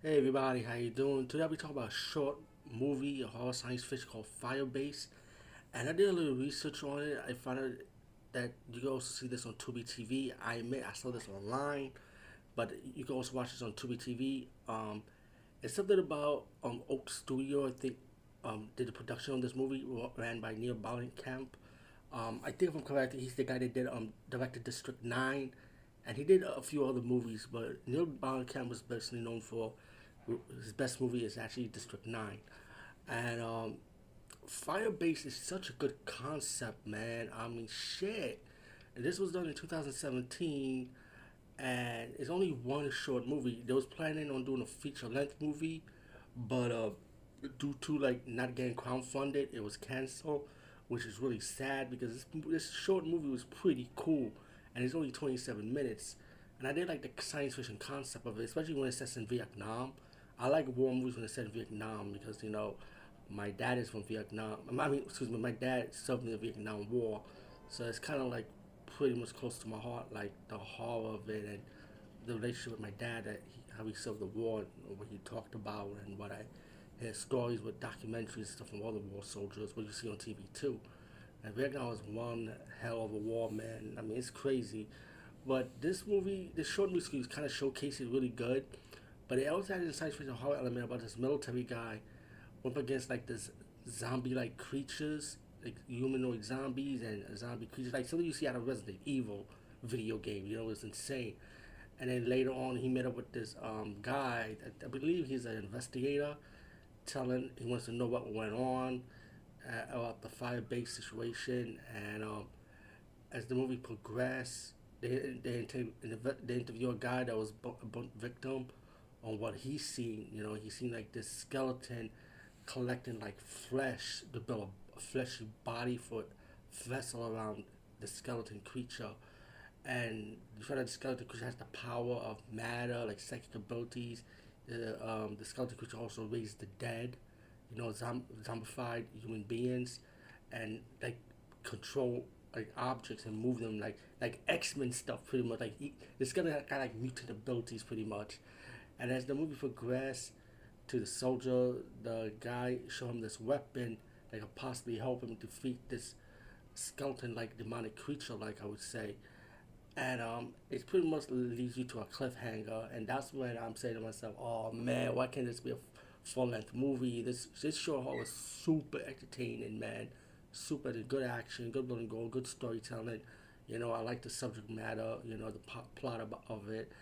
Hey everybody, how you doing? Today I'll be talking about a short movie, a horror science fiction called Firebase. And I did a little research on it. I found out that you can also see this on Tubi TV. I admit I saw this online, but you can also watch this on Tubi TV. It's something about Oak Studio. I think did the production on this movie, ran by Neil Blomkamp. I think if I'm correct, he's the guy that did directed District 9. And he did a few other movies, but Neil Blomkamp was basically known for his best movie is actually District 9. And Firebase is such a good concept, man. I mean, shit. And this was done in 2017, and it's only one short movie. They was planning on doing a feature-length movie, but due to like not getting crowdfunded, it was canceled, which is really sad because this short movie was pretty cool. And it's only 27 minutes, and I did like the science fiction concept of it, especially when it's set in Vietnam. I like war movies when it's set in Vietnam because, you know, my dad is from Vietnam. I mean, excuse me, my dad served in the Vietnam War, so it's kind of like pretty much close to my heart, like the horror of it and the relationship with my dad, that how he served the war and what he talked about and what I hear stories with documentaries and stuff from all the war soldiers, what you see on TV too. And Vietnam was one hell of a war, man. I mean, it's crazy. But this movie, this short movie, kind of showcased it really good. But it also had a science fiction horror element about this military guy up against like this zombie-like creatures, like humanoid zombies and zombie creatures, like something you see out of Resident Evil video game. You know, it's insane. And then later on, he met up with this guy. I believe he's an investigator. Telling he wants to know what went on. About the Firebase situation, and as the movie progressed, they interview a guy that was a victim on what he's seen. You know, he seen like this skeleton collecting like flesh to build a fleshy body for vessel around the skeleton creature, and you find out the skeleton creature has the power of matter, like psychic abilities. The skeleton creature also raises the dead. You know, zombified human beings, and like control like objects and move them like X-Men stuff pretty much. Like it's gonna kind of like mutant abilities pretty much. And as the movie progressed, to the soldier, the guy showed him this weapon that could possibly help him defeat this skeleton like demonic creature, like I would say. And it pretty much leads you to a cliffhanger, and that's when I'm saying to myself, oh man, why can't this be a full-length movie? This short haul was super entertaining, man. Super good action, good blood and gore, good storytelling. You know, I like the subject matter, you know, the plot of it.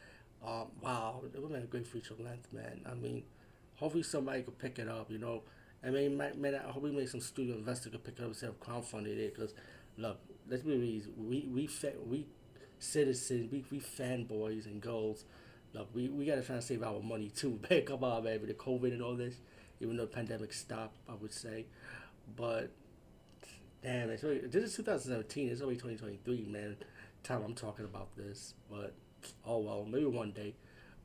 Wow, it was a great feature length, man. I mean, hopefully somebody could pick it up, you know. I mean, I hope we made some studio investor could pick it up instead of crowdfunding it, because, look, let's be real, we citizens, we fanboys and girls. Look, we gotta try to save our money too. Come on, man, with the COVID and all this, even though the pandemic stopped, I would say. But damn, it's really, this is 2017. It's already 2023, man. Time I'm talking about this, but oh well, maybe one day.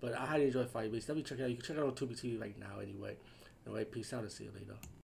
But I highly enjoy Firebase. Let me check it out. You can check it out on Tubi TV right now. Anyway, peace out and see you later.